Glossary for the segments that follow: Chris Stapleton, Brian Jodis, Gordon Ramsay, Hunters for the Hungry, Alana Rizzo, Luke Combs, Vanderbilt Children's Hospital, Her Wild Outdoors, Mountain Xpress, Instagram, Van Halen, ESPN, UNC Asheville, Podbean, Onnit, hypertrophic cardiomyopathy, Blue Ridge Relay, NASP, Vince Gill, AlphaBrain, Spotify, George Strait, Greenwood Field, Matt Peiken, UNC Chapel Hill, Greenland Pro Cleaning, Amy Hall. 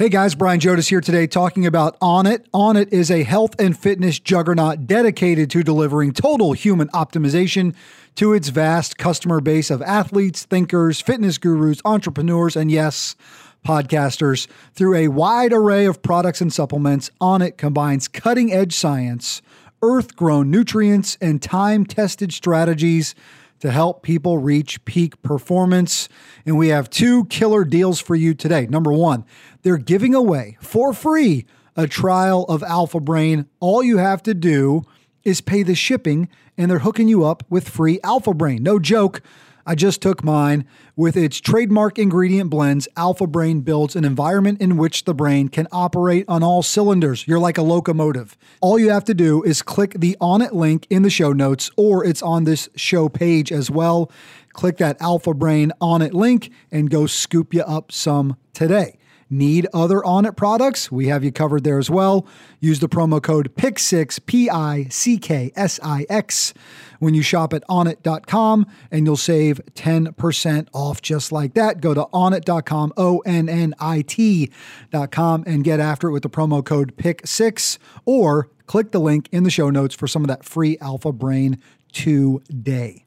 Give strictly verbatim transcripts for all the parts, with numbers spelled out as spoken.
Hey guys, Brian Jodis here today talking about Onnit. Onnit is a health and fitness juggernaut dedicated to delivering total human optimization to its vast customer base of athletes, thinkers, fitness gurus, entrepreneurs, and yes, podcasters. Through a wide array of products and supplements, Onnit combines cutting-edge science, earth-grown nutrients, and time-tested strategies to help people reach peak performance. And we have two killer deals for you today. Number one, they're giving away for free a trial of AlphaBrain. All you have to do is pay the shipping, and they're hooking you up with free AlphaBrain. No joke. I just took mine. With its trademark ingredient blends, AlphaBrain builds an environment in which the brain can operate on all cylinders. You're like a locomotive. All you have to do is click the Onnit link in the show notes, or it's on this show page as well. Click that AlphaBrain Onnit link and go scoop you up some today. Need other Onnit products? We have you covered there as well. Use the promo code P I C K six, P I C K S I X, when you shop at onnit dot com, and you'll save ten percent off just like that. Go to onnit dot com, O N N I T dot com, and get after it with the promo code P I C K six, or click the link in the show notes for some of that free AlphaBrain today.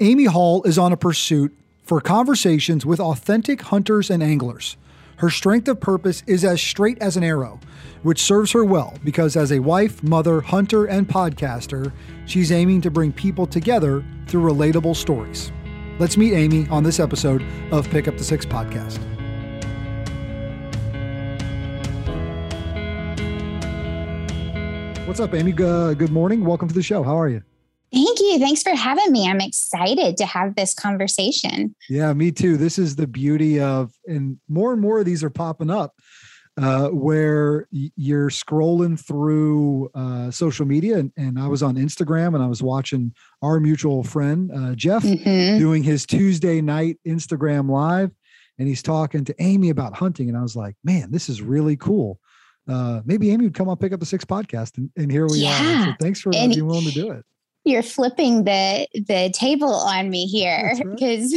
Amy Hall is on a pursuit for conversations with authentic hunters and anglers. Her strength of purpose is as straight as an arrow, which serves her well because as a wife, mother, hunter, and podcaster, she's aiming to bring people together through relatable stories. Let's meet Amy on this episode of Pick Up the Six podcast. What's up, Amy? Uh, good morning. Welcome to the show. How are you? Thank you. Thanks for having me. I'm excited to have this conversation. Yeah, me too. This is the beauty of, and more and more of these are popping up, uh, where you're scrolling through uh, social media. And, and I was on Instagram and I was watching our mutual friend, uh, Jeff, mm-hmm. doing his Tuesday night Instagram live. And he's talking to Amy about hunting. And I was like, man, this is really cool. Uh, maybe Amy would come on Pick Up the Six podcast. And, and here we yeah. are. So thanks for and- being willing to do it. You're flipping the the table on me here because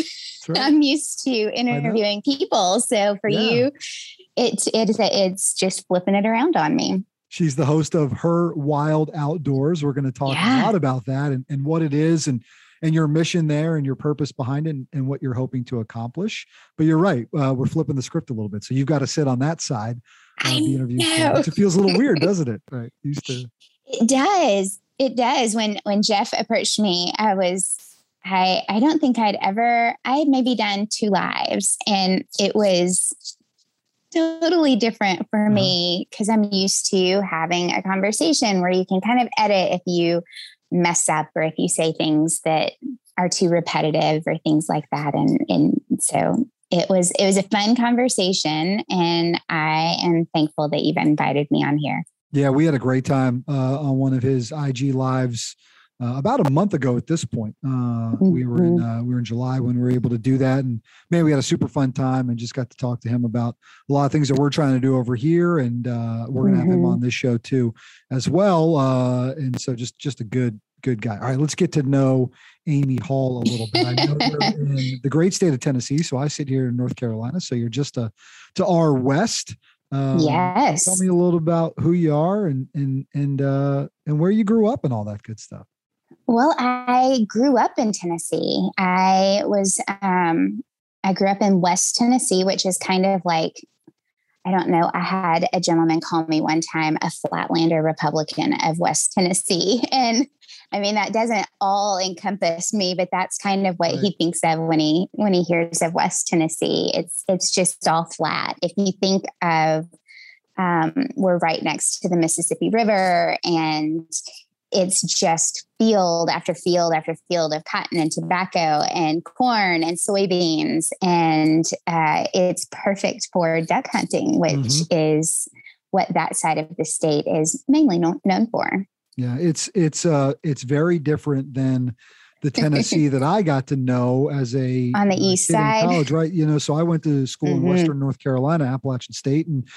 right. right. I'm used to interviewing people. So for yeah. you, it's it's it's just flipping it around on me. She's the host of Her Wild Outdoors. We're going to talk yeah. a lot about that and, and what it is and and your mission there and your purpose behind it and, and what you're hoping to accomplish. But you're right, uh, we're flipping the script a little bit. So you've got to sit on that side of the interview. It feels a little weird, doesn't it? Right, used to. It does. It does. When when Jeff approached me, I was, I I don't think I'd ever, I had maybe done two lives, and it was totally different for me because I'm used to having a conversation where you can kind of edit if you mess up or if you say things that are too repetitive or things like that. And and so it was, it was a fun conversation, and I am thankful that you've invited me on here. Yeah, we had a great time uh, on one of his I G lives uh, about a month ago. At this point, uh, mm-hmm. we were in uh, we were in July when we were able to do that, and man, we had a super fun time and just got to talk to him about a lot of things that we're trying to do over here, and uh, we're going to mm-hmm. have him on this show too, as well. Uh, and so, just just a good good guy. All right, let's get to know Amy Hall a little bit. I know you're in the great state of Tennessee, so I sit here in North Carolina. So you're just a, to our west. Um, yes. Tell me a little about who you are and, and, and, uh, and where you grew up and all that good stuff. Well, I grew up in Tennessee. I was, um, I grew up in West Tennessee, which is kind of like, I don't know. I had a gentleman call me one time, a Flatlander Republican of West Tennessee. And I mean, that doesn't all encompass me, but that's kind of what right. he thinks of when he, when he hears of West Tennessee. It's, it's just all flat. If you think of, um, we're right next to the Mississippi River, and it's just field after field after field of cotton and tobacco and corn and soybeans. And, uh, it's perfect for duck hunting, which mm-hmm. is what that side of the state is mainly no- known for. Yeah, it's it's uh it's very different than the Tennessee that I got to know as a on the uh, east side college, right? You know, so I went to school mm-hmm. in Western North Carolina, Appalachian State, and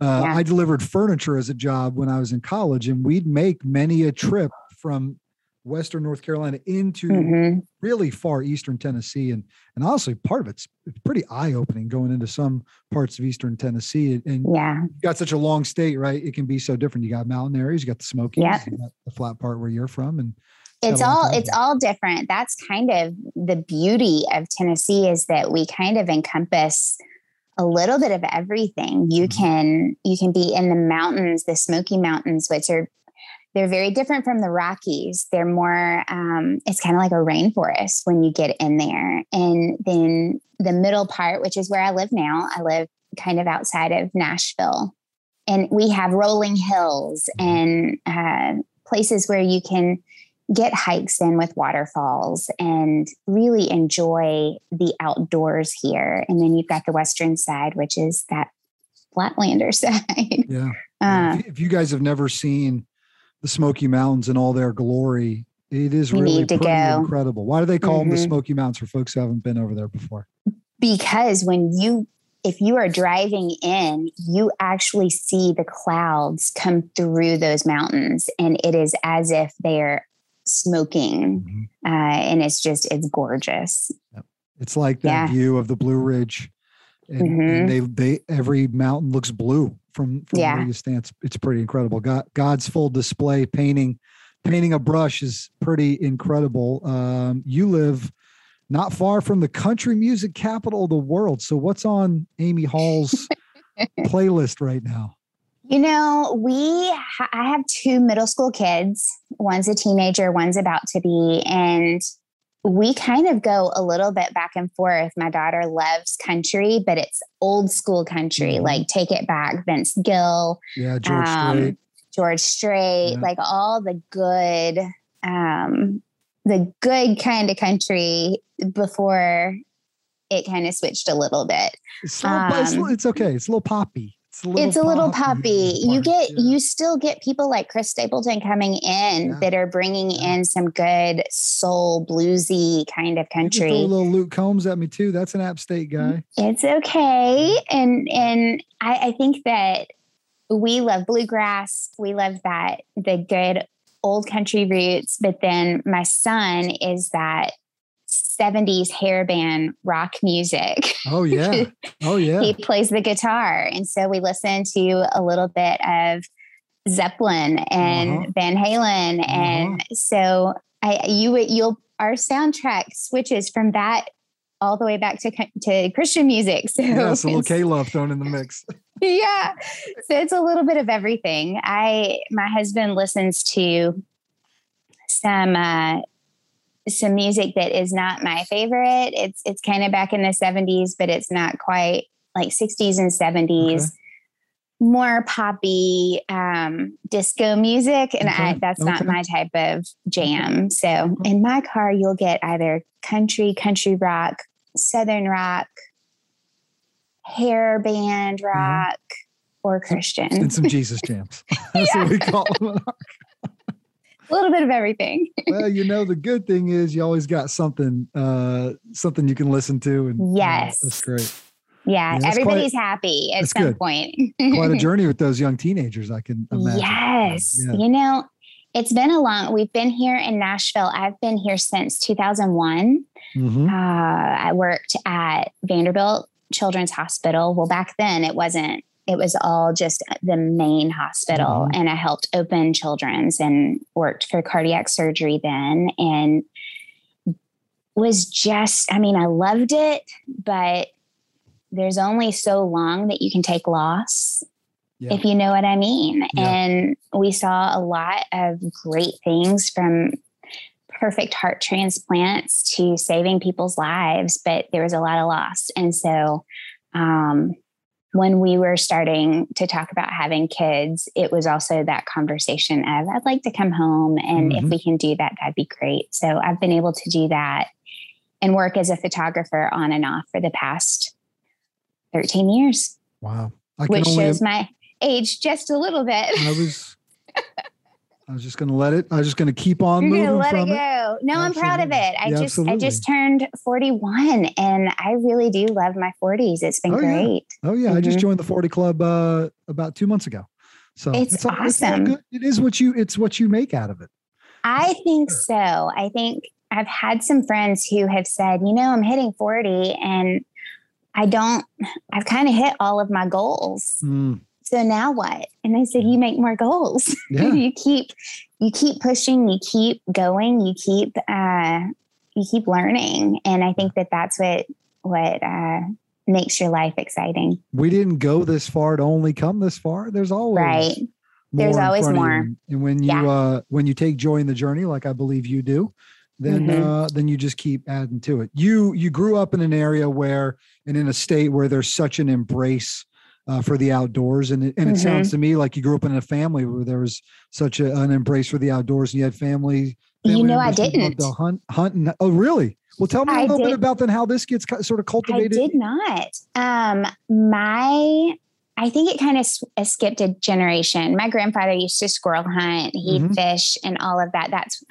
uh, yeah. I delivered furniture as a job when I was in college, and we'd make many a trip from Western North Carolina into mm-hmm. really far Eastern Tennessee. And, and honestly, part of it's, it's pretty eye-opening going into some parts of Eastern Tennessee. And, and yeah. you've got such a long state, right? It can be so different. You got mountain areas, you got the Smokies, yep. you got the flat part where you're from. And it's all, it's all different. That's kind of the beauty of Tennessee, is that we kind of encompass a little bit of everything. You mm-hmm. can, you can be in the mountains, the Smoky Mountains, which are, they're very different from the Rockies. They're more, um, it's kind of like a rainforest when you get in there. And then the middle part, which is where I live now, I live kind of outside of Nashville, and we have rolling hills and uh, places where you can get hikes in with waterfalls and really enjoy the outdoors here. And then you've got the Western side, which is that flatlander side. Yeah. Uh, if you guys have never seen the Smoky Mountains in all their glory, it is you really pretty go. incredible. Why do they call mm-hmm. them the Smoky Mountains for folks who haven't been over there before? Because when you, if you are driving in, you actually see the clouds come through those mountains, and it is as if they're smoking. Mm-hmm. Uh, and it's just, it's gorgeous. Yep. It's like that yeah. view of the Blue Ridge, and, mm-hmm. and they, they, every mountain looks blue. From, from yeah. where you stand, it's pretty incredible. God, God's full display painting, painting a brush is pretty incredible. Um, you live not far from the country music capital of the world. So what's on Amy Hall's playlist right now? You know, we, ha- I have two middle school kids. One's a teenager, one's about to be, and we kind of go a little bit back and forth. My daughter loves country, but it's old school country, mm-hmm. like Take It Back, Vince Gill, yeah, George um, Strait, George Strait, yeah. like all the good, um, the good kind of country before it kind of switched a little bit. It's, um, it's, it's okay. It's a little poppy. It's a little, it's a little poppy. You get, yeah. you still get people like Chris Stapleton coming in yeah. that are bringing yeah. in some good soul bluesy kind of country. A little Luke Combs at me too. That's an App State guy. It's okay. And, and I, I think that we love bluegrass. We love that, the good old country roots, but then my son is that seventies hairband rock music. Oh yeah. Oh yeah. He plays the guitar. And so we listen to a little bit of Zeppelin and uh-huh. Van Halen. Uh-huh. And so I, you, you'll, our soundtrack switches from that all the way back to, to Christian music. So yeah, it's a little K-Love thrown in the mix. yeah. So it's a little bit of everything. I, my husband listens to some, uh, some music that is not my favorite. It's, it's kind of back in the seventies, but it's not quite like sixties and seventies, okay. more poppy, um, disco music. And okay. I, that's okay. not my type of jam. So okay. in my car, you'll get either country, country rock, Southern rock, hair band rock, mm-hmm. or Christian. And some Jesus jams. That's yeah. what we call them. A little bit of everything. Well, you know, the good thing is you always got something, uh, something you can listen to. And yes, uh, that's great. Yeah, yeah, everybody's quite, happy at some good. point. Quite a journey with those young teenagers, I can imagine. Yes, yeah. You know, it's been a long. We've been here in Nashville. I've been here since two thousand one. Mm-hmm. Uh, I worked at Vanderbilt Children's Hospital. Well, back then it wasn't. It was all just the main hospital, mm-hmm. and I helped open Children's and worked for cardiac surgery then, and was just, I mean, I loved it, but there's only so long that you can take loss, yeah. if you know what I mean. Yeah. And we saw a lot of great things, from perfect heart transplants to saving people's lives, but there was a lot of loss. And so, um, when we were starting to talk about having kids, it was also that conversation of, I'd like to come home, and mm-hmm. if we can do that, that'd be great. So I've been able to do that and work as a photographer on and off for the past thirteen years. Wow. I can which only shows my age just a little bit. I was, I was just going to let it, I was just going to keep on You're moving gonna let from it. Go. No, absolutely. I'm proud of it. I yeah, just, absolutely. I just turned forty-one, and I really do love my forties. It's been oh, great. Yeah. Oh yeah. Mm-hmm. I just joined the forty club, uh, about two months ago. So it's, it's awesome. It's, it's it is what you, it's what you make out of it. I think so. I think I've had some friends who have said, you know, I'm hitting forty and I don't, I've kind of hit all of my goals. Mm. So now what? And I said, you make more goals. Yeah. you keep, you keep pushing, you keep going, you keep, uh, you keep learning. And I think that that's what, what, uh, makes your life exciting. We didn't go this far to only come this far. There's always right. More There's always more. And when you, yeah. uh, when you take joy in the journey, like I believe you do, then, mm-hmm. uh, then you just keep adding to it. You, you grew up in an area where, and in a state where there's such an embrace uh, for the outdoors. And it, and it mm-hmm. sounds to me like you grew up in a family where there was such a, an embrace for the outdoors, and you had family. family you know, I didn't hunt, hunt. And, oh, really? Well, tell me I a little did, bit about then how this gets sort of cultivated. I did not. Um, my, I think it kind of skipped a generation. My grandfather used to squirrel hunt, he'd mm-hmm. fish and all of that. That's,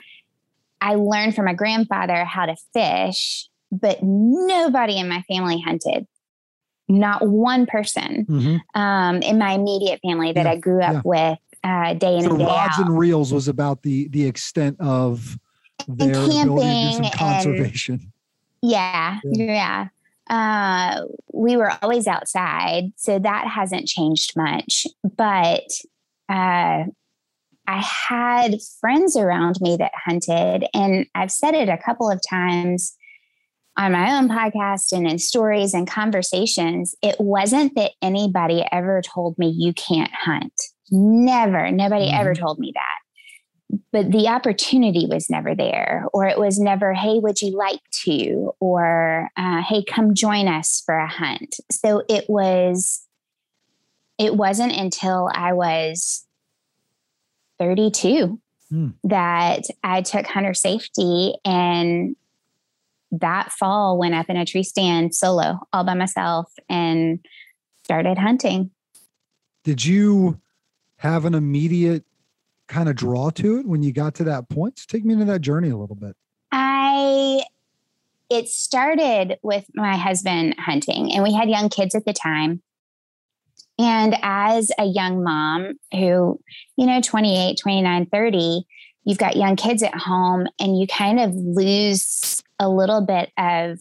I learned from my grandfather how to fish, but nobody in my family hunted. Not one person mm-hmm. um, in my immediate family that yeah, I grew up yeah. with uh, day in so and day rods out. And reels was about the the extent of their and camping ability to do some conservation. And, yeah, yeah. yeah. Uh, we were always outside, so that hasn't changed much, but, uh, I had friends around me that hunted, and I've said it a couple of times on my own podcast and in stories and conversations. It wasn't that anybody ever told me you can't hunt. Never. Nobody mm-hmm. ever told me that. But the opportunity was never there, or it was never, hey, would you like to, or, uh, hey, come join us for a hunt. So it was, it wasn't until I was thirty-two mm. that I took hunter safety, and that fall went up in a tree stand solo all by myself and started hunting. Did you have an immediate kind of draw to it when you got to that point? Take me into that journey a little bit. I, it started with my husband hunting, and we had young kids at the time. And as a young mom who, you know, twenty-eight, twenty-nine, thirty, you've got young kids at home, and you kind of lose a little bit of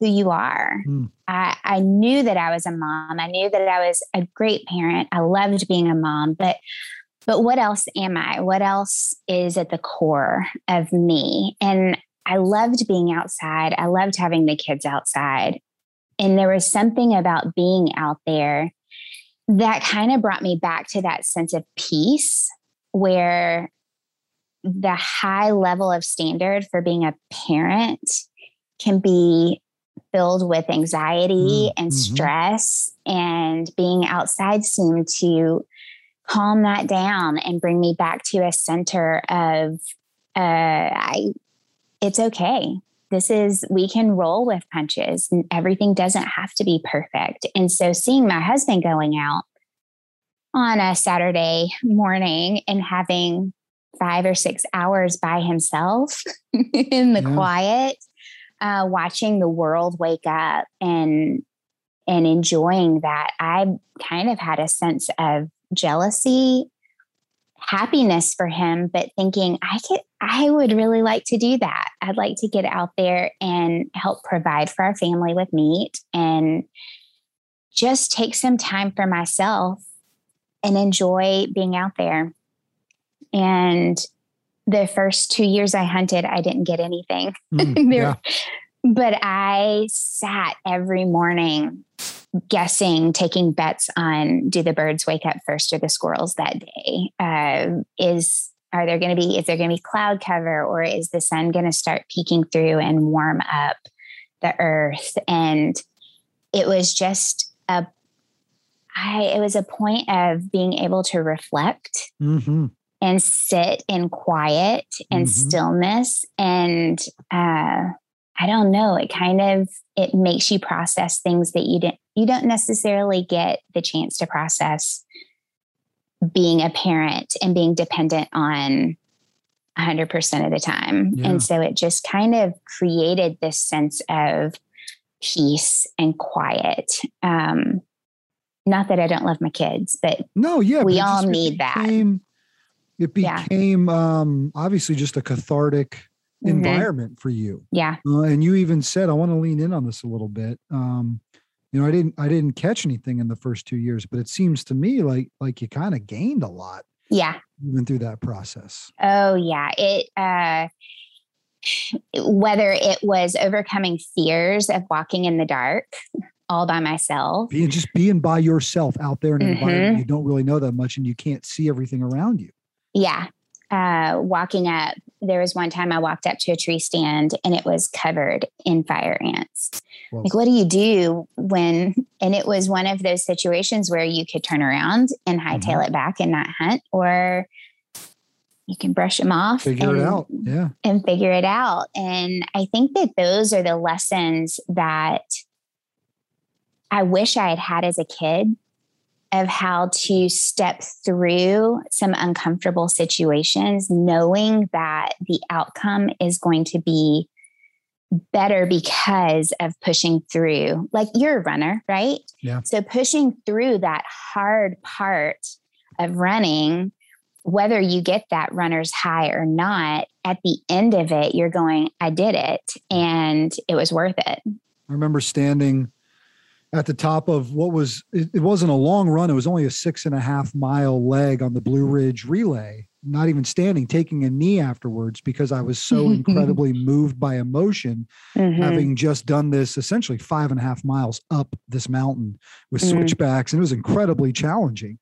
who you are. Mm. I, I knew that I was a mom. I knew that I was a great parent. I loved being a mom, but But what else am I? What else is at the core of me? And I loved being outside. I loved having the kids outside. And there was something about being out there that kind of brought me back to that sense of peace, where the high level of standard for being a parent can be filled with anxiety mm-hmm. and stress, and being outside seemed to calm that down and bring me back to a center of, uh, I, it's okay. This is, we can roll with punches, and everything doesn't have to be perfect. And so seeing my husband going out on a Saturday morning and having five or six hours by himself in the yeah. quiet, uh, watching the world wake up and, and enjoying that, I kind of had a sense of jealousy, happiness for him, but thinking I could, I would really like to do that. I'd like to get out there and help provide for our family with meat, and just take some time for myself and enjoy being out there. And the first two years I hunted, I didn't get anything, mm, yeah. but I sat every morning guessing, taking bets on, do the birds wake up first or the squirrels that day? Uh, is, are there going to be, is there going to be cloud cover, or is the sun going to start peeking through and warm up the earth? And it was just a, I, it was a point of being able to reflect mm-hmm. and sit in quiet and mm-hmm. stillness. And, uh, I don't know, it kind of, it makes you process things that you didn't, you don't necessarily get the chance to process being a parent and being dependent on a hundred percent of the time. Yeah. And so it just kind of created this sense of peace and quiet. Um, not that I don't love my kids, but no, yeah, we all need that. It became yeah. um, obviously just a cathartic mm-hmm. environment for you. Yeah. Uh, and you even said, I want to lean in on this a little bit. Um, you know, I didn't, I didn't catch anything in the first two years, but it seems to me like, like you kind of gained a lot. Yeah. Even through that process. Oh yeah. It, uh, whether it was overcoming fears of walking in the dark all by myself. Being, just being by yourself out there in an mm-hmm. environment you don't really know that much and you can't see everything around you. Yeah. Uh, walking up, there was one time I walked up to a tree stand and it was covered in fire ants. Well, like, what do you do when, and it was one of those situations where you could turn around and hightail mm-hmm. it back and not hunt, or you can brush them off, figure and, it out, yeah, and figure it out. And I think that those are the lessons that I wish I had had as a kid, of how to step through some uncomfortable situations, knowing that the outcome is going to be better because of pushing through. Like, you're a runner, right? Yeah. So pushing through that hard part of running, whether you get that runner's high or not, at the end of it, you're going, I did it, and it was worth it. I remember standing at the top of what was, it, it wasn't a long run. It was only a six and a half mile leg on the Blue Ridge Relay, not even standing, taking a knee afterwards, because I was so incredibly moved by emotion, mm-hmm. having just done this essentially five and a half miles up this mountain with mm-hmm. switchbacks. And it was incredibly challenging.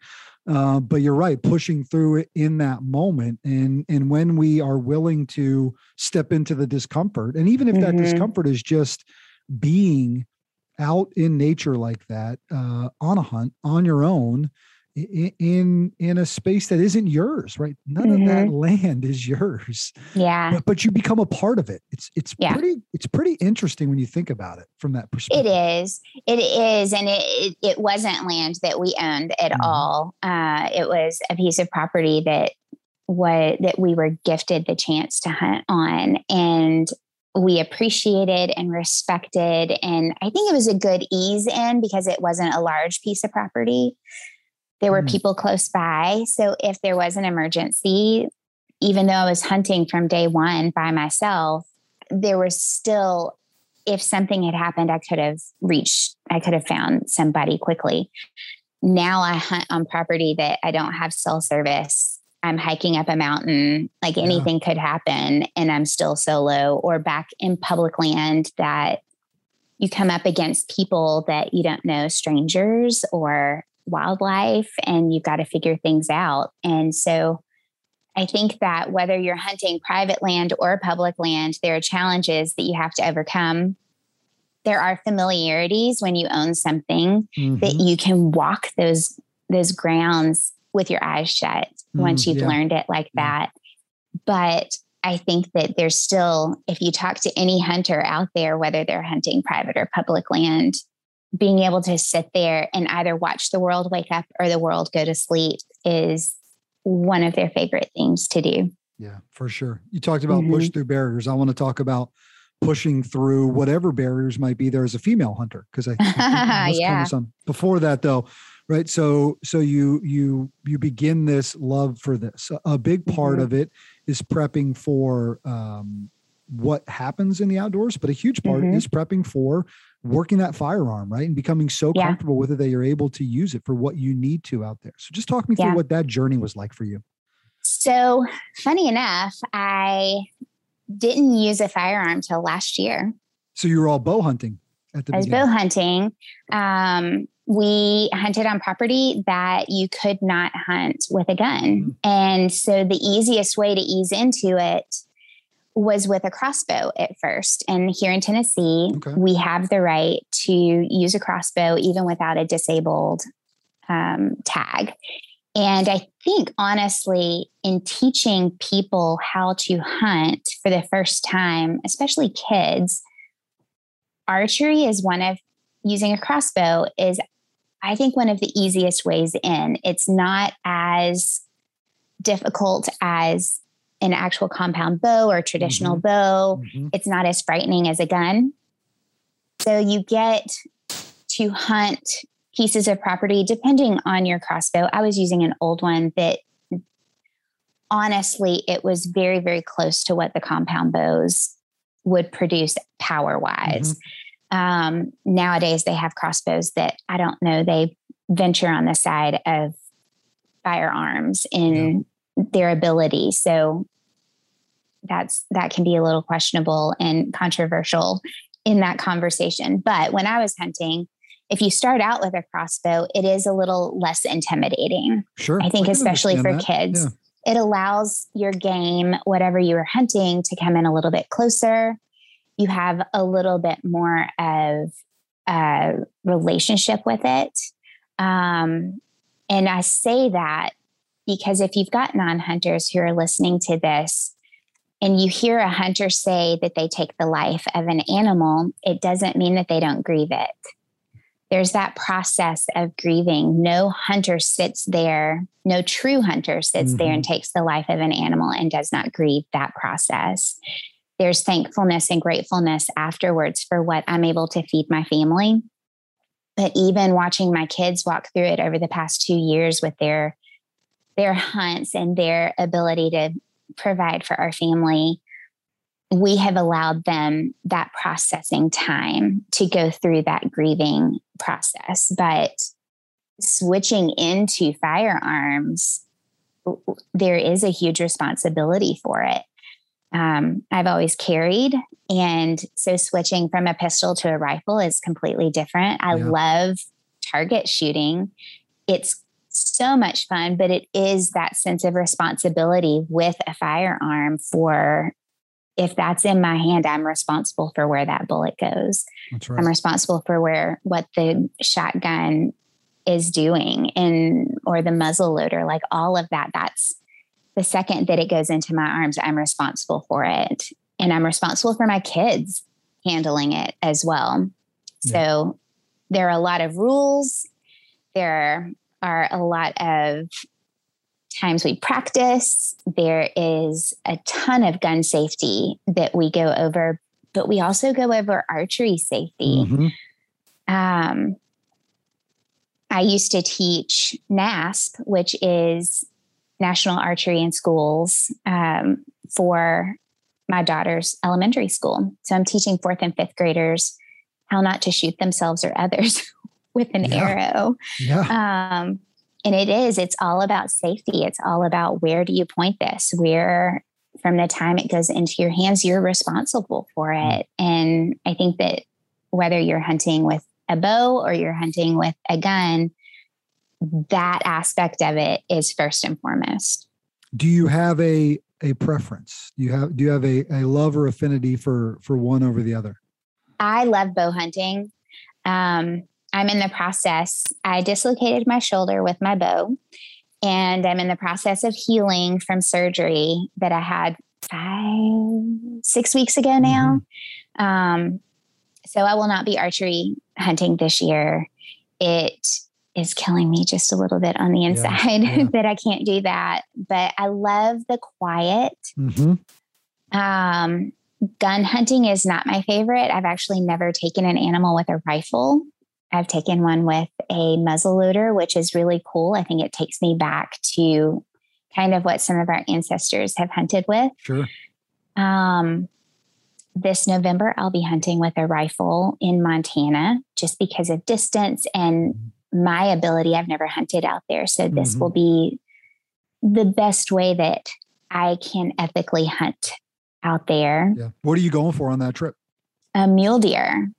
Uh, but you're right, pushing through it in that moment. And, and when we are willing to step into the discomfort, and even if mm-hmm. that discomfort is just being out in nature like that, uh, on a hunt, on your own, in, in, in a space that isn't yours, right? None mm-hmm. of that land is yours. Yeah. But, but you become a part of it. It's, it's yeah. pretty, it's pretty interesting when you think about it from that perspective. It is, it is. And it, it, it wasn't land that we owned at mm-hmm. all. Uh, it was a piece of property that was, that we were gifted the chance to hunt on. And we appreciated and respected. And I think it was a good ease in, because it wasn't a large piece of property. There were mm. people close by. So if there was an emergency, even though I was hunting from day one by myself, there was still, if something had happened, I could have reached, I could have found somebody quickly. Now I hunt on property that I don't have cell service. I'm hiking up a mountain, like anything yeah. could happen, and I'm still solo, or back in public land that you come up against people that you don't know, strangers or wildlife, and you've got to figure things out. And so I think that whether you're hunting private land or public land, there are challenges that you have to overcome. There are familiarities when you own something mm-hmm. that you can walk those, those grounds with your eyes shut once you've yeah. learned it like that. But I think that there's still, if you talk to any hunter out there, whether they're hunting private or public land, being able to sit there and either watch the world wake up or the world go to sleep is one of their favorite things to do. Yeah, for sure. You talked about mm-hmm. push through barriers. I want to talk about pushing through whatever barriers might be there as a female hunter, because I think yeah. before that though, right. So, so you, you, you begin this love for this. A big part mm-hmm. of it is prepping for um, what happens in the outdoors, but a huge part mm-hmm. is prepping for working that firearm, right. And becoming so yeah. comfortable with it that you're able to use it for what you need to out there. So just talk me yeah. through what that journey was like for you. So funny enough, I didn't use a firearm till last year. So you were all bow hunting at the I was beginning. bow hunting. Um, We hunted on property that you could not hunt with a gun. And so the easiest way to ease into it was with a crossbow at first. And here in Tennessee, okay. we have the right to use a crossbow even without a disabled um, tag. And I think, honestly, in teaching people how to hunt for the first time, especially kids, archery is one of, using a crossbow is, I think, one of the easiest ways in. It's not as difficult as an actual compound bow or traditional mm-hmm. bow. Mm-hmm. It's not as frightening as a gun. So you get to hunt pieces of property depending on your crossbow. I was using an old one that honestly, it was very, very close to what the compound bows would produce power wise. Mm-hmm. Um, nowadays they have crossbows that I don't know, they venture on the side of firearms in yeah. their ability. So that's, that can be a little questionable and controversial in that conversation. But when I was hunting, if you start out with a crossbow, it is a little less intimidating. Sure. I think, I especially for that. kids, yeah. it allows your game, whatever you are hunting, to come in a little bit closer. You have a little bit more of a relationship with it. Um, and I say that because if you've got non-hunters who are listening to this, and you hear a hunter say that they take the life of an animal, it doesn't mean that they don't grieve it. There's that process of grieving. No hunter sits there, no true hunter sits mm-hmm. there and takes the life of an animal and does not grieve that process. There's thankfulness and gratefulness afterwards for what I'm able to feed my family. But even watching my kids walk through it over the past two years with their, their hunts and their ability to provide for our family, we have allowed them that processing time to go through that grieving process. But switching into firearms, there is a huge responsibility for it. Um, I've always carried. And so switching from a pistol to a rifle is completely different. I yeah. love target shooting. It's so much fun, but it is that sense of responsibility with a firearm for, if that's in my hand, I'm responsible for where that bullet goes. That's right. I'm responsible for where, what the shotgun is doing, and, or the muzzle loader, like all of that. That's the second that it goes into my arms, I'm responsible for it. And I'm responsible for my kids handling it as well. So yeah. there are a lot of rules. There are a lot of times we practice. There is a ton of gun safety that we go over, but we also go over archery safety. Mm-hmm. Um, I used to teach NASP, which is National Archery in Schools, um, for my daughter's elementary school. So I'm teaching fourth and fifth graders how not to shoot themselves or others with an yeah. arrow. Yeah. Um, And it is, it's all about safety. It's all about, where do you point this? Where, from the time it goes into your hands, you're responsible for it. And I think that whether you're hunting with a bow or you're hunting with a gun, that aspect of it is first and foremost. Do you have a, a preference? Do you have, do you have a, a love or affinity for, for one over the other? I love bow hunting. Um, I'm in the process. I dislocated my shoulder with my bow, and I'm in the process of healing from surgery that I had five, six weeks ago now. Mm-hmm. Um, so I will not be archery hunting this year. It is killing me just a little bit on the inside yeah, yeah. that I can't do that, but I love the quiet. Mm-hmm. Um, gun hunting is not my favorite. I've actually never taken an animal with a rifle. I've taken one with a muzzle loader, which is really cool. I think it takes me back to kind of what some of our ancestors have hunted with. Sure. Um, this November, I'll be hunting with a rifle in Montana just because of distance and mm-hmm. my ability. I've never hunted out there. So this mm-hmm. will be the best way that I can ethically hunt out there. Yeah. What are you going for on that trip? A mule deer.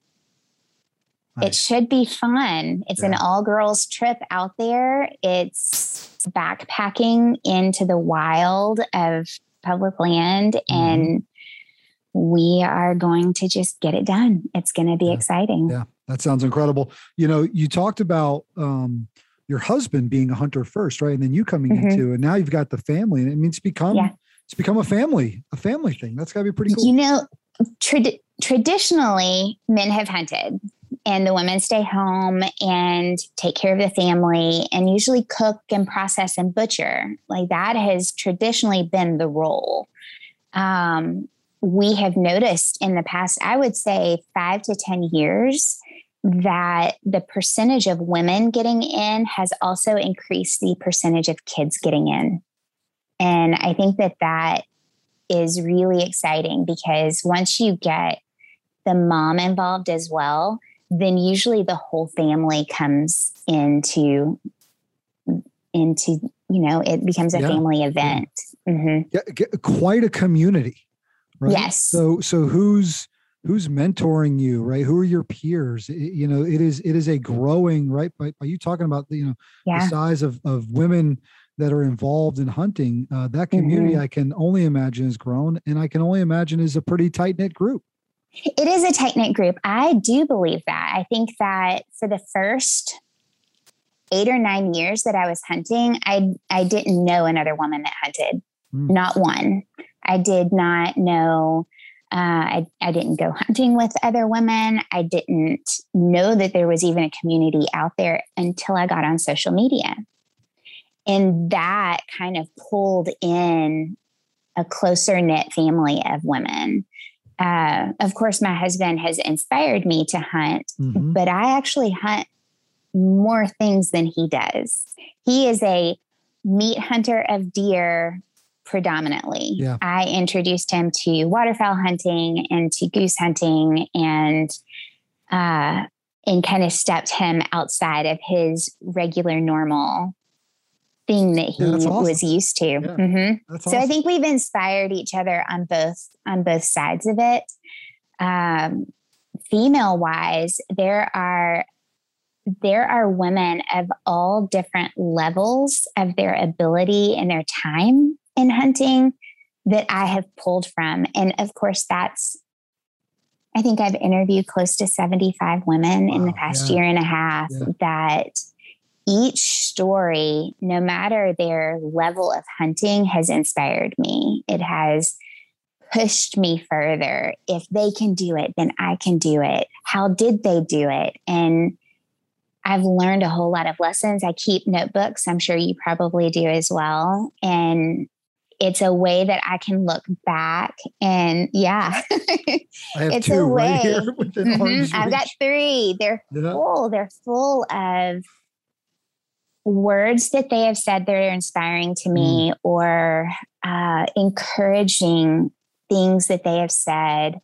Nice. It should be fun. It's yeah. an all-girls trip out there. It's backpacking into the wild of public land, mm-hmm. and we are going to just get it done. It's going to be yeah. exciting. Yeah, that sounds incredible. You know, you talked about um, your husband being a hunter first, right? And then you coming mm-hmm. into, and now you've got the family, and it means become yeah. it's become a family, a family thing. That's got to be pretty cool. You know, trad- traditionally, men have hunted. And the women stay home and take care of the family and usually cook and process and butcher. Like, that has traditionally been the role. Um, we have noticed in the past, I would say five to ten years, that the percentage of women getting in has also increased the percentage of kids getting in. And I think that that is really exciting, because once you get the mom involved as well, then usually the whole family comes into, into, you know, it becomes a yeah. family event. Mm-hmm. Yeah, quite a community, right? Yes. So, so who's, who's mentoring you, right? Who are your peers? It, you know, it is, it is a growing, right? By, by you talking about the, you know, yeah. the size of, of women that are involved in hunting, uh, that community mm-hmm. I can only imagine has grown, and I can only imagine is a pretty tight knit group. It is a tight knit group. I do believe that. I think that for the first eight or nine years that I was hunting, I, I didn't know another woman that hunted, mm. not one. I did not know, uh, I, I didn't go hunting with other women. I didn't know that there was even a community out there until I got on social media. And that kind of pulled in a closer knit family of women. Uh, of course, my husband has inspired me to hunt, mm-hmm. but I actually hunt more things than he does. He is a meat hunter of deer predominantly. Yeah. I introduced him to waterfowl hunting and to goose hunting, and uh, and kind of stepped him outside of his regular normal thing that he yeah, awesome. was used to. Yeah, mm-hmm. awesome. So I think we've inspired each other on both, on both sides of it. Um, female wise, there are, there are women of all different levels of their ability and their time in hunting that I have pulled from. And of course, that's, I think I've interviewed close to seventy-five women wow, in the past yeah. year and a half yeah. that each story, no matter their level of hunting, has inspired me. It has pushed me further. If they can do it, then I can do it. How did they do it? And I've learned a whole lot of lessons. I keep notebooks. I'm sure you probably do as well. And it's a way that I can look back and yeah, I have it's two a way. Right here within mm-hmm. arm's reach. I've got three. They're yeah. full. They're full of words that they have said that are inspiring to me, mm. or uh, encouraging things that they have said,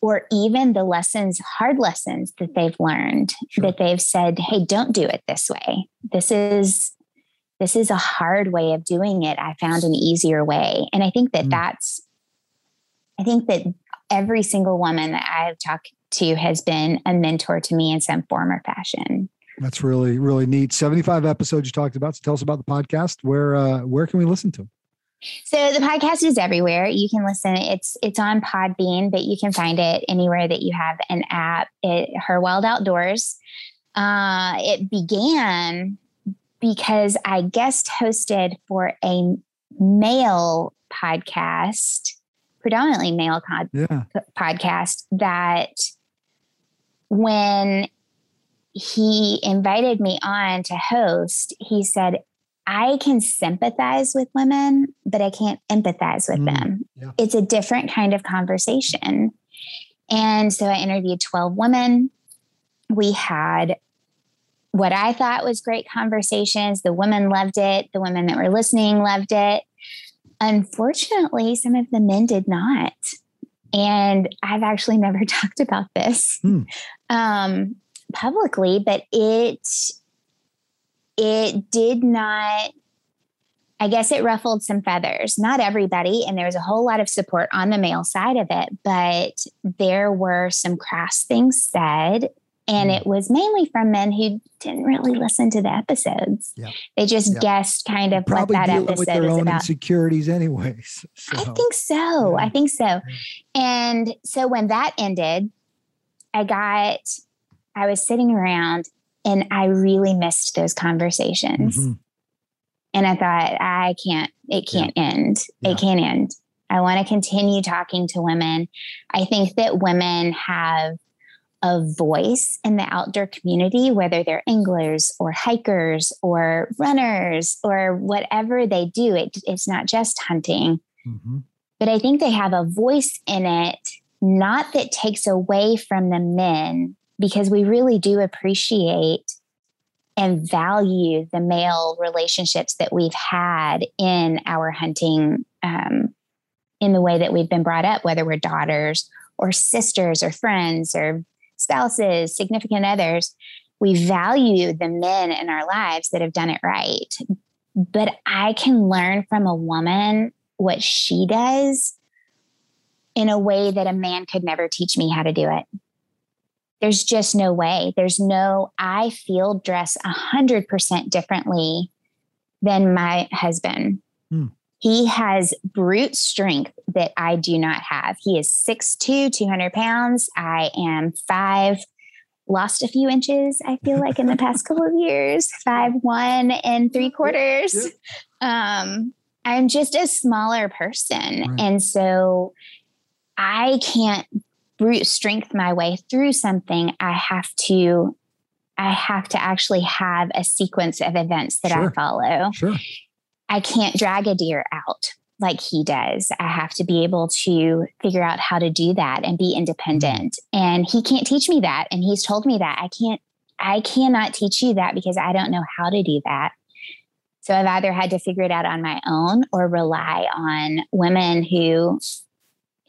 or even the lessons, hard lessons that they've learned, sure. that they've said, hey, don't do it this way. This is, this is a hard way of doing it. I found an easier way. And I think that mm. that's, I think that every single woman that I've talked to has been a mentor to me in some form or fashion. That's really, really neat. seventy-five episodes you talked about. So tell us about the podcast. Where, uh, where can we listen to them? So the podcast is everywhere. You can listen. It's, it's on Podbean, but you can find it anywhere that you have an app. It, Her Wild Outdoors. Uh, it began because I guest hosted for a male podcast, predominantly male pod- yeah. podcast, that when he invited me on to host, he said, I can sympathize with women, but I can't empathize with mm, them. Yeah. It's a different kind of conversation. And so I interviewed twelve women. We had what I thought was great conversations. The women loved it. The women that were listening loved it. Unfortunately, some of the men did not. And I've actually never talked about this. Mm. Um, publicly, but it, it did not, I guess it ruffled some feathers, not everybody. And there was a whole lot of support on the male side of it, but there were some crass things said, and it was mainly from men who didn't really listen to the episodes. Yeah. They just yeah. guessed kind of probably what that episode with their own was about. Insecurities anyways. So. I think so. Yeah. I think so. Yeah. And so when that ended, I got, I was sitting around and I really missed those conversations. Mm-hmm. And I thought, I can't, it can't yeah. end. Yeah. It can't end. I want to continue talking to women. I think that women have a voice in the outdoor community, whether they're anglers or hikers or runners or whatever they do. It, it's not just hunting, mm-hmm. but I think they have a voice in it, not that takes away from the men, because we really do appreciate and value the male relationships that we've had in our hunting, um, in the way that we've been brought up, whether we're daughters or sisters or friends or spouses, significant others. We value the men in our lives that have done it right. But I can learn from a woman what she does in a way that a man could never teach me how to do it. There's just no way. There's no, I field dress one hundred percent differently than my husband. Mm. He has brute strength that I do not have. He is six foot two, two hundred pounds. I am five, lost a few inches, I feel like, in the past couple of years, five, one and three quarters. Yep, yep. Um, I'm just a smaller person. Right. And so I can't brute strength my way through something. I have to, I have to actually have a sequence of events that sure. I follow. Sure. I can't drag a deer out like he does. I have to be able to figure out how to do that and be independent. And he can't teach me that. And he's told me that I can't, I cannot teach you that because I don't know how to do that. So I've either had to figure it out on my own or rely on women who,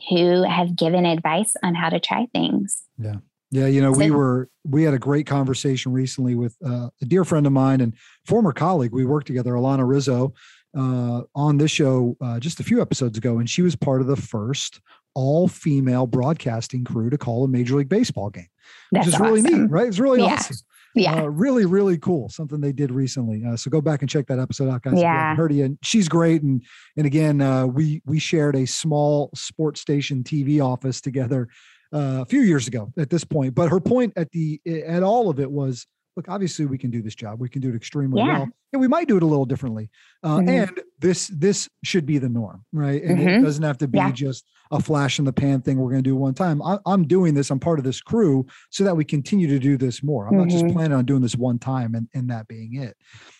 who have given advice on how to try things. Yeah. Yeah. You know, so, we were, we had a great conversation recently with uh, a dear friend of mine and former colleague. We worked together, Alana Rizzo, uh, on this show uh, just a few episodes ago. And she was part of the first all female broadcasting crew to call a Major League Baseball game, which is awesome. Really neat, right? It's really yeah. awesome. Yeah. Uh, really, really cool. Something they did recently. Uh, so go back and check that episode out, guys. Yeah. Heard you. And she's great. And, and again, uh, we, we shared a small sports station T V office together uh, a few years ago at this point, but her point at the, at all of it was, look, obviously we can do this job. We can do it extremely yeah. well. And we might do it a little differently. Uh, mm-hmm. And this, this should be the norm, right? And mm-hmm. it doesn't have to be yeah. just a flash in the pan thing we're going to do one time. I, I'm doing this. I'm part of this crew so that we continue to do this more. I'm mm-hmm. not just planning on doing this one time and, and that being it.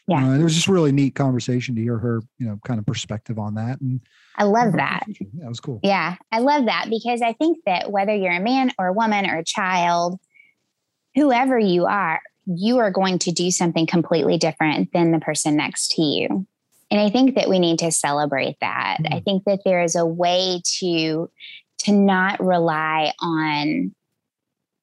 Yeah. Uh, it was just really neat conversation to hear her, you know, kind of perspective on that. And I love that. That was cool. Yeah. I love that because I think that whether you're a man or a woman or a child, whoever you are, you are going to do something completely different than the person next to you. And I think that we need to celebrate that. Mm-hmm. I think that there is a way to, to not rely on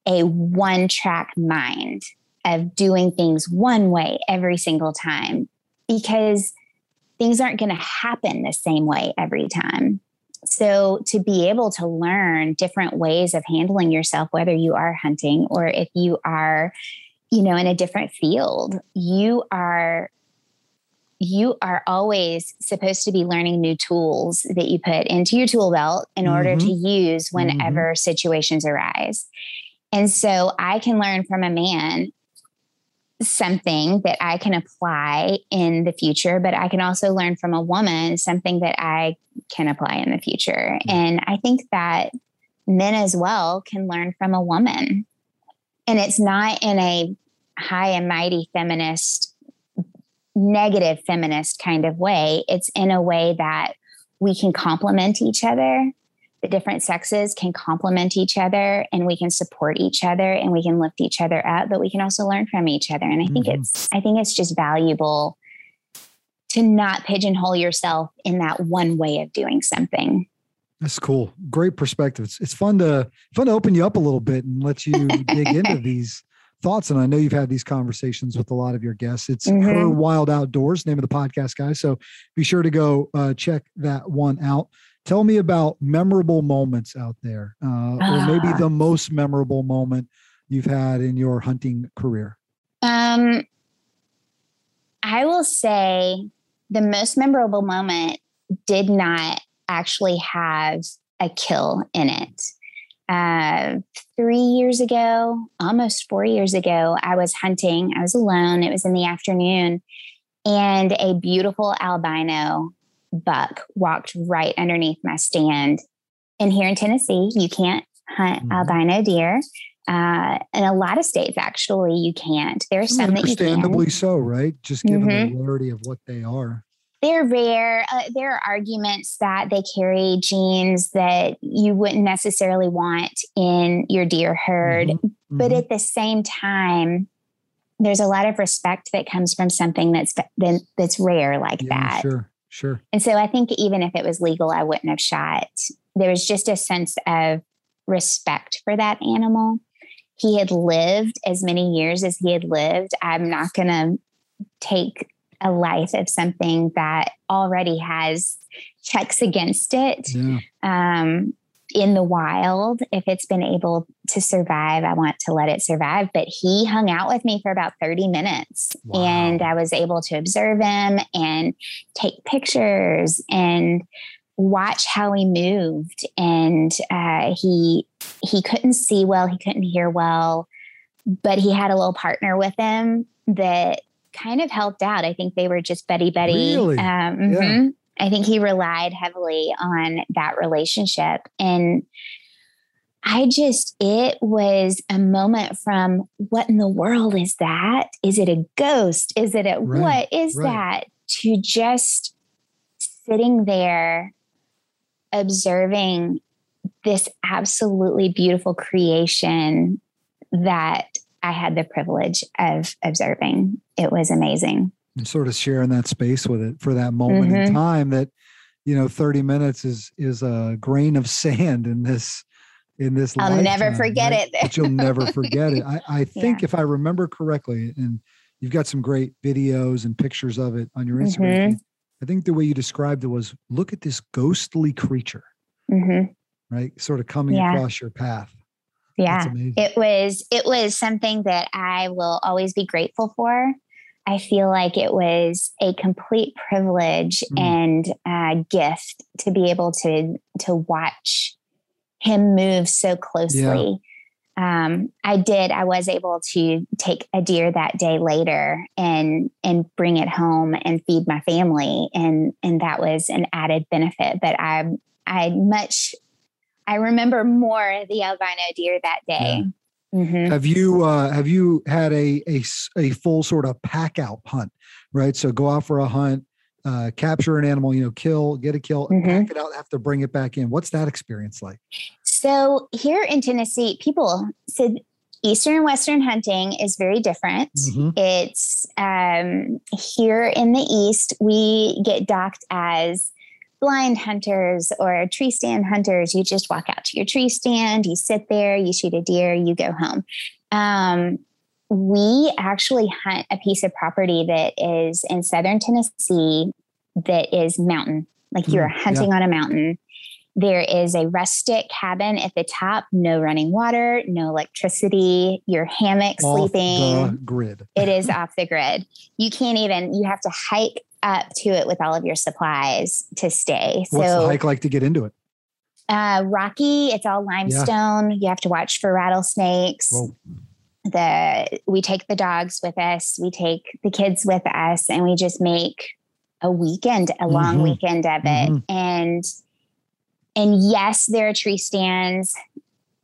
a one track mind of doing things one way every single time, because things aren't going to happen the same way every time. So to be able to learn different ways of handling yourself, whether you are hunting or if you are, you know, in a different field, you are, you are always supposed to be learning new tools that you put into your tool belt in mm-hmm. order to use whenever mm-hmm. situations arise. And so I can learn from a man something that I can apply in the future, but I can also learn from a woman something that I can apply in the future. Mm-hmm. And I think that men as well can learn from a woman. And it's not in a high and mighty feminist, negative feminist kind of way. It's in a way that we can complement each other. The different sexes can complement each other and we can support each other and we can lift each other up, but we can also learn from each other. And I think mm-hmm. it's, I think it's just valuable to not pigeonhole yourself in that one way of doing something. That's cool. Great perspective. It's, it's fun to fun to open you up a little bit and let you dig into these thoughts. And I know you've had these conversations with a lot of your guests. It's mm-hmm. Her Wild Outdoors, name of the podcast, guys. So be sure to go uh, check that one out. Tell me about memorable moments out there, uh, ah. or maybe the most memorable moment you've had in your hunting career. Um, I will say the most memorable moment did not actually have a kill in it. Uh, three years ago, almost four years ago, I was hunting. I was alone. It was in the afternoon and a beautiful albino buck walked right underneath my stand. And here in Tennessee, you can't hunt mm-hmm. albino deer. Uh, in a lot of states, actually, you can't. There are some that you can. Understandably so, right? Just given mm-hmm. the rarity of what they are. They're rare. Uh, there are arguments that they carry genes that you wouldn't necessarily want in your deer herd. Mm-hmm. But mm-hmm. at the same time, there's a lot of respect that comes from something that's that's rare like yeah, that. Sure, sure. And so I think even if it was legal, I wouldn't have shot. There was just a sense of respect for that animal. He had lived as many years as he had lived. I'm not going to take a life of something that already has checks against it. Yeah. Um, in the wild, if it's been able to survive, I want to let it survive. But he hung out with me for about thirty minutes. Wow. And I was able to observe him and take pictures and watch how he moved. And uh, he he couldn't see well, he couldn't hear well, but he had a little partner with him that kind of helped out. I think they were just buddy buddy. Really? Um, mm-hmm. Yeah. I think he relied heavily on that relationship. And I just, it was a moment from, what in the world is that? Is it a ghost? Is it a, right, what is right. that? To just sitting there observing this absolutely beautiful creation that I had the privilege of observing. It was amazing. And sort of sharing that space with it for that moment mm-hmm. in time that, you know, thirty minutes is, is a grain of sand in this, in this I'll lifetime, never forget right? it. But you'll never forget it. I, I think yeah. if I remember correctly, and you've got some great videos and pictures of it on your Instagram. Mm-hmm. I think the way you described it was, look at this ghostly creature, mm-hmm. right? Sort of coming yeah. across your path. Yeah. It was, it was something that I will always be grateful for. I feel like it was a complete privilege mm. and uh, gift to be able to to watch him move so closely. Yeah. Um, I did. I was able to take a deer that day later and and bring it home and feed my family, and and that was an added benefit. But I I much I remember more the albino deer that day. Yeah. Mm-hmm. Have you uh, have you had a, a a full sort of pack out hunt, right? So go out for a hunt, uh, capture an animal, you know, kill, get a kill, mm-hmm. pack it out, have to bring it back in. What's that experience like? So here in Tennessee, people said Eastern and Western hunting is very different. Mm-hmm. It's um, here in the East, we get docked as blind hunters or tree stand hunters. You just walk out to your tree stand, you sit there, you shoot a deer, you go home. Um, we actually hunt a piece of property that is in Southern Tennessee that is mountain, like mm, you're hunting yeah. on a mountain. There is a rustic cabin at the top, no running water, no electricity, your hammock off sleeping. The grid. It is off the grid. You can't even, you have to hike up to it with all of your supplies to stay. So, what's the hike like to get into it? Uh, rocky. It's all limestone. Yeah. You have to watch for rattlesnakes. Whoa. The we take the dogs with us. We take the kids with us, and we just make a weekend, a mm-hmm. long weekend of mm-hmm. it. And and yes, there are tree stands.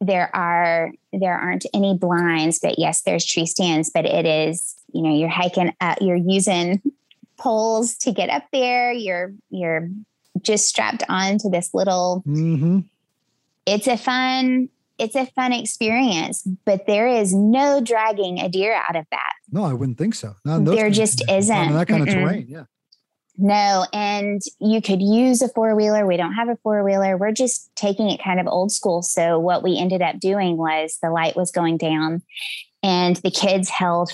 There are there aren't any blinds, but yes, there's tree stands. But it is, you know, you're hiking up. You're using poles to get up there. You're, you're just strapped on to this little, mm-hmm. it's a fun, it's a fun experience, but there is no dragging a deer out of that. No, I wouldn't think so. Not in those there just isn't. Not in that kind Mm-mm. of terrain. Yeah. No. And you could use a four wheeler. We don't have a four wheeler. We're just taking it kind of old school. So what we ended up doing was the light was going down and the kids held,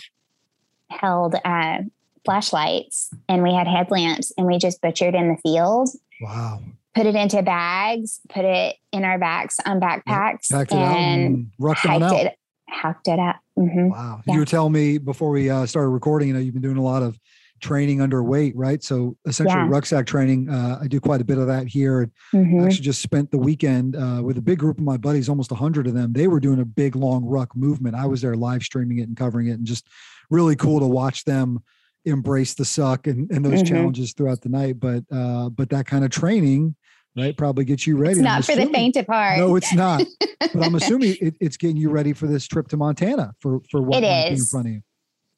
held, uh, flashlights, and we had headlamps, and we just butchered in the field. Wow. Put it into bags, put it in our backs on backpacks, yeah, and, and hiked it, hacked it up. Mm-hmm. Wow. Yeah. You were telling me before we uh, started recording, you know, you've been doing a lot of training underweight, right? So essentially yeah. rucksack training. Uh, I do quite a bit of that here. Mm-hmm. I actually just spent the weekend uh, with a big group of my buddies, almost a hundred of them. They were doing a big, long ruck movement. I was there live streaming it and covering it, and just really cool to watch them embrace the suck and, and those mm-hmm. challenges throughout the night. But, uh, but that kind of training, right, probably gets you ready. It's not assuming, for the faint of heart. No, it's not. But I'm assuming it, it's getting you ready for this trip to Montana for, for what it is in front of you.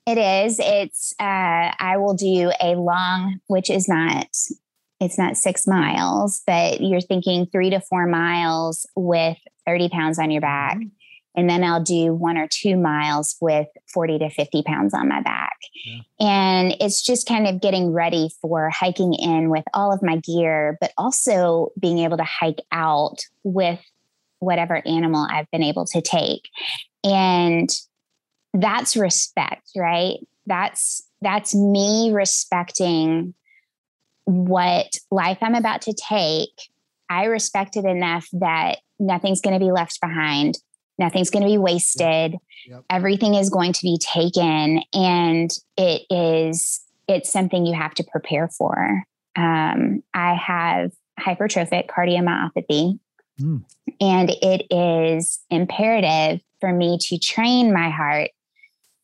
It is. It's, uh, I will do a long, which is not, it's not six miles, but you're thinking three to four miles with thirty pounds on your back. And then I'll do one or two miles with forty to fifty pounds on my back. Yeah. And it's just kind of getting ready for hiking in with all of my gear, but also being able to hike out with whatever animal I've been able to take. And that's respect, right? That's, that's me respecting what life I'm about to take. I respect it enough that nothing's going to be left behind. Nothing's going to be wasted. Yep. Yep. Everything is going to be taken. And it is, it's something you have to prepare for. Um, I have hypertrophic cardiomyopathy, mm. and it is imperative for me to train my heart,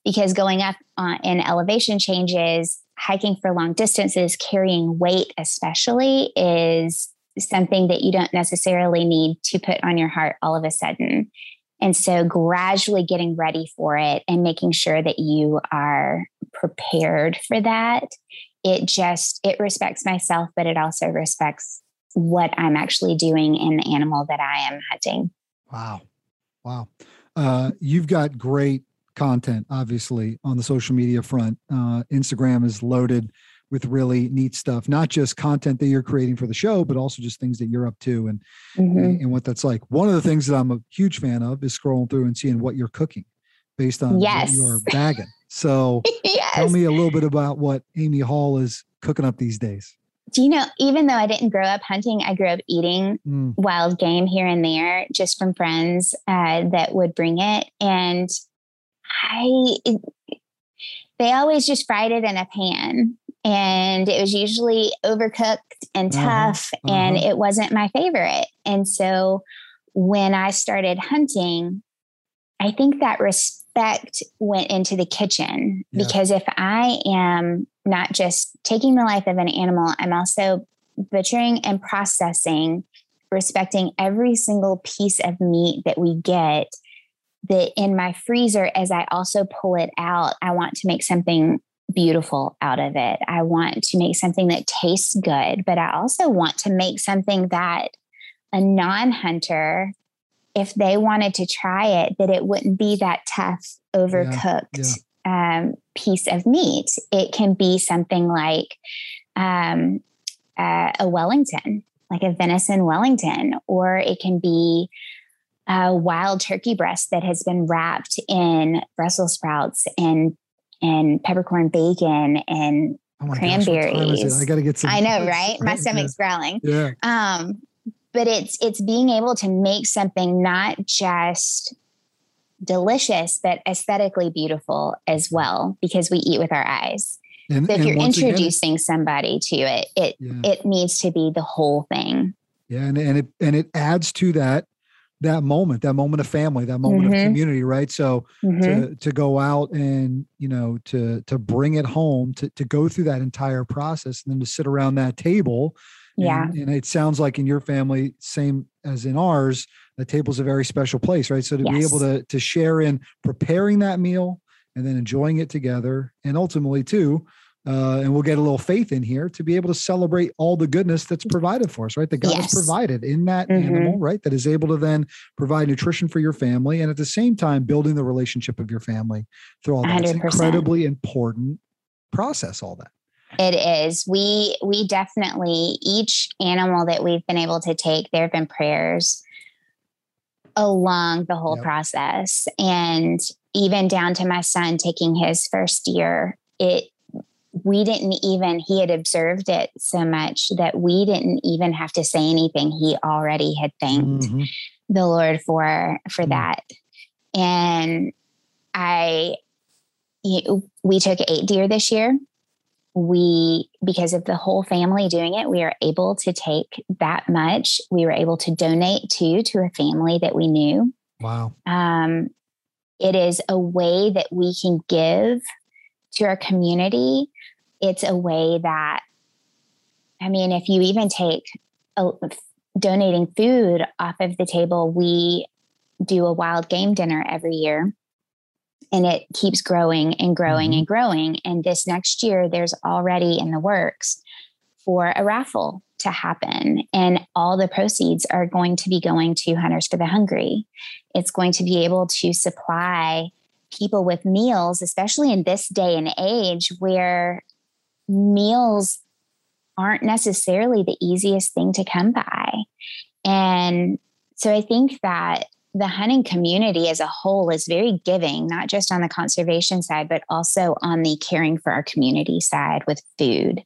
because going up on, in elevation changes, hiking for long distances, carrying weight especially, is something that you don't necessarily need to put on your heart all of a sudden. And so gradually getting ready for it and making sure that you are prepared for that. It just, it respects myself, but it also respects what I'm actually doing and the animal that I am hunting. Wow. Wow. Uh, you've got great content, obviously, on the social media front. Uh, Instagram is loaded with really neat stuff, not just content that you're creating for the show, but also just things that you're up to and, mm-hmm. and what that's like. One of the things that I'm a huge fan of is scrolling through and seeing what you're cooking based on yes. what you're bagging. So yes. tell me a little bit about what Amy Hall is cooking up these days. Do you know, even though I didn't grow up hunting, I grew up eating mm. wild game here and there, just from friends uh, that would bring it. And I, it, they always just fried it in a pan. And it was usually overcooked and tough, uh-huh. Uh-huh. and it wasn't my favorite. And so when I started hunting, I think that respect went into the kitchen, yeah. because if I am not just taking the life of an animal, I'm also butchering and processing, respecting every single piece of meat that we get, that in my freezer, as I also pull it out, I want to make something beautiful out of it. I want to make something that tastes good, but I also want to make something that a non-hunter, if they wanted to try it, that it wouldn't be that tough, overcooked yeah, yeah. Um, piece of meat. It can be something like um, uh, a Wellington, like a venison Wellington, or it can be a wild turkey breast that has been wrapped in Brussels sprouts and and peppercorn bacon and oh cranberries. Gosh, I gotta get some. I know, right? My stomach's yeah. growling. Yeah. Um, but it's it's being able to make something not just delicious, but aesthetically beautiful as well, because we eat with our eyes. And, so if you're introducing again, somebody to it, it yeah. it needs to be the whole thing. Yeah, and and it and it adds to that. that moment, that moment of family, that moment mm-hmm. of community, right? So mm-hmm. to, to go out and, you know, to, to bring it home, to, to go through that entire process and then to sit around that table. And, yeah. and it sounds like in your family, same as in ours, the table's a very special place, right? So to yes. be able to, to share in preparing that meal and then enjoying it together. And ultimately too, uh, and we'll get a little faith in here, to be able to celebrate all the goodness that's provided for us, right? That God yes. has provided in that mm-hmm. animal, right? That is able to then provide nutrition for your family. And at the same time, building the relationship of your family through all that. It's an incredibly important process, all that. It is. We, we definitely, each animal that we've been able to take, there have been prayers along the whole yep. process. And even down to my son taking his first year, it, we didn't even, he had observed it so much that we didn't even have to say anything. He already had thanked mm-hmm. the Lord for, for mm-hmm. that. And I, we took eight deer this year. We, because of the whole family doing it, we are able to take that much. We were able to donate to, to a family that we knew. Wow. Um, it is a way that we can give to our community. It's a way that, I mean, if you even take a, donating food off of the table, we do a wild game dinner every year, and it keeps growing and growing mm-hmm. and growing. And this next year, there's already in the works for a raffle to happen. And all the proceeds are going to be going to Hunters for the Hungry. It's going to be able to supply people with meals, especially in this day and age where meals aren't necessarily the easiest thing to come by. And so I think that the hunting community as a whole is very giving, not just on the conservation side, but also on the caring for our community side with food.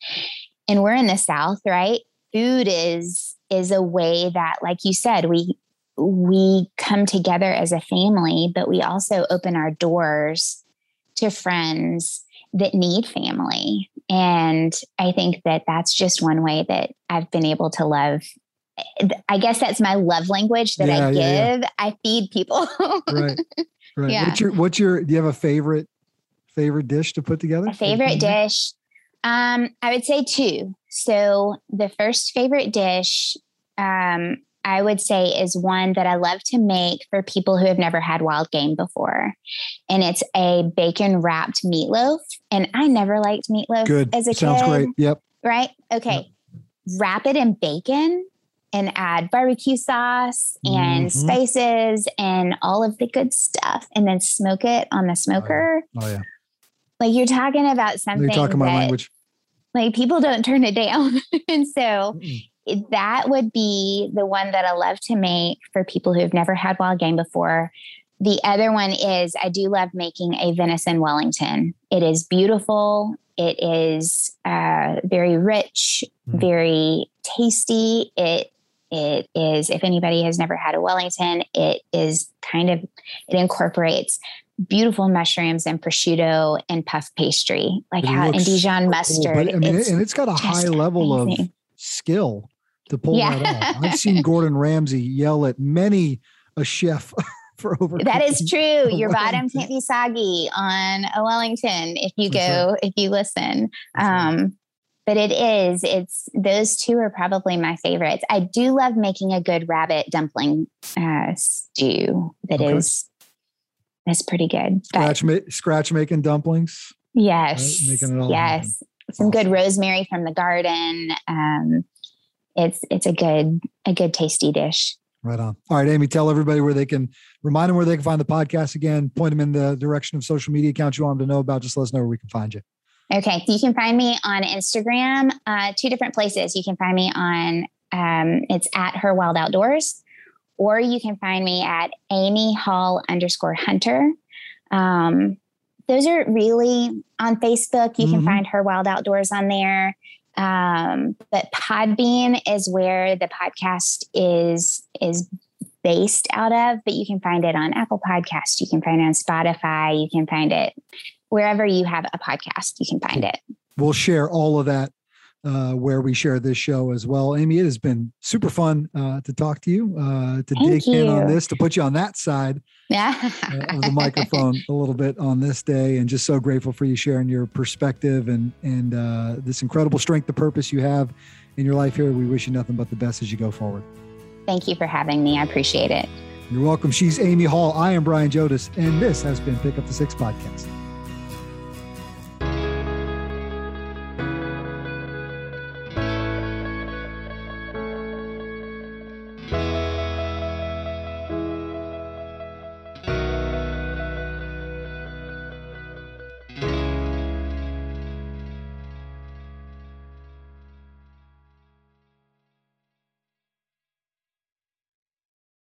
And we're in the South, right? Food is, is a way that, like you said, we, we come together as a family, but we also open our doors to friends that need family. And I think that that's just one way that I've been able to love. I guess that's my love language that yeah, I give. Yeah, yeah. I feed people. Right. Right. Yeah. What's your, what's your, do you have a favorite, favorite dish to put together? A favorite dish? Um, I would say two. So the first favorite dish, um, I would say is one that I love to make for people who have never had wild game before. And it's a bacon wrapped meatloaf. And I never liked meatloaf Good. as a Sounds kid. Sounds great. Yep. Right. Okay. Yep. Wrap it in bacon and add barbecue sauce and mm-hmm. spices and all of the good stuff. And then smoke it on the smoker. Oh yeah. Oh, yeah. Like you're talking about something you're talking about that, language. Like people don't turn it down. And so Mm-mm. that would be the one that I love to make for people who've never had wild game before. The other one is I do love making a venison Wellington. It is beautiful. It is uh, very rich, mm-hmm. very tasty. It it is, if anybody has never had a Wellington, it is kind of, it incorporates beautiful mushrooms and prosciutto and puff pastry, like how and Dijon mustard. Cool, but, I mean, it's and it's got a high level amazing. of skill to pull yeah. that out. I've seen Gordon Ramsay yell at many a chef for over. That is true. Your bottom can't be soggy on a Wellington if you go, right. if you listen. Um, but it is, it's, those two are probably my favorites. I do love making a good rabbit dumpling uh, stew that okay. is, that's pretty good. Scratch, ma- scratch making dumplings. Yes. Right? Making it all yes. Happen. Some good rosemary from the garden. Um, it's it's a good a good tasty dish. Right on. All right, Amy, tell everybody where they can remind them where they can find the podcast again. Point them in the direction of social media accounts you want them to know about. Just let us know where we can find you. Okay, you can find me on Instagram. Uh, two different places. You can find me on um, it's at Her Wild Outdoors, or you can find me at Amy Hall underscore Hunter. Um, Those are really on Facebook. You mm-hmm. can find Her Wild Outdoors on there. Um, but Podbean is where the podcast is, is based out of, but you can find it on Apple Podcasts. You can find it on Spotify. You can find it wherever you have a podcast, you can find it. We'll share all of that uh, where we share this show as well. Amy, it has been super fun uh, to talk to you, uh, to Thank dig you. in on this, to put you on that side. Yeah, uh, of the microphone a little bit on this day, and just so grateful for you sharing your perspective and and uh, this incredible strength, the purpose you have in your life here. We wish you nothing but the best as you go forward. Thank you for having me. I appreciate it. You're welcome. She's Amy Hall. I am Brian Jodis, and this has been Pick Up the Six Podcast.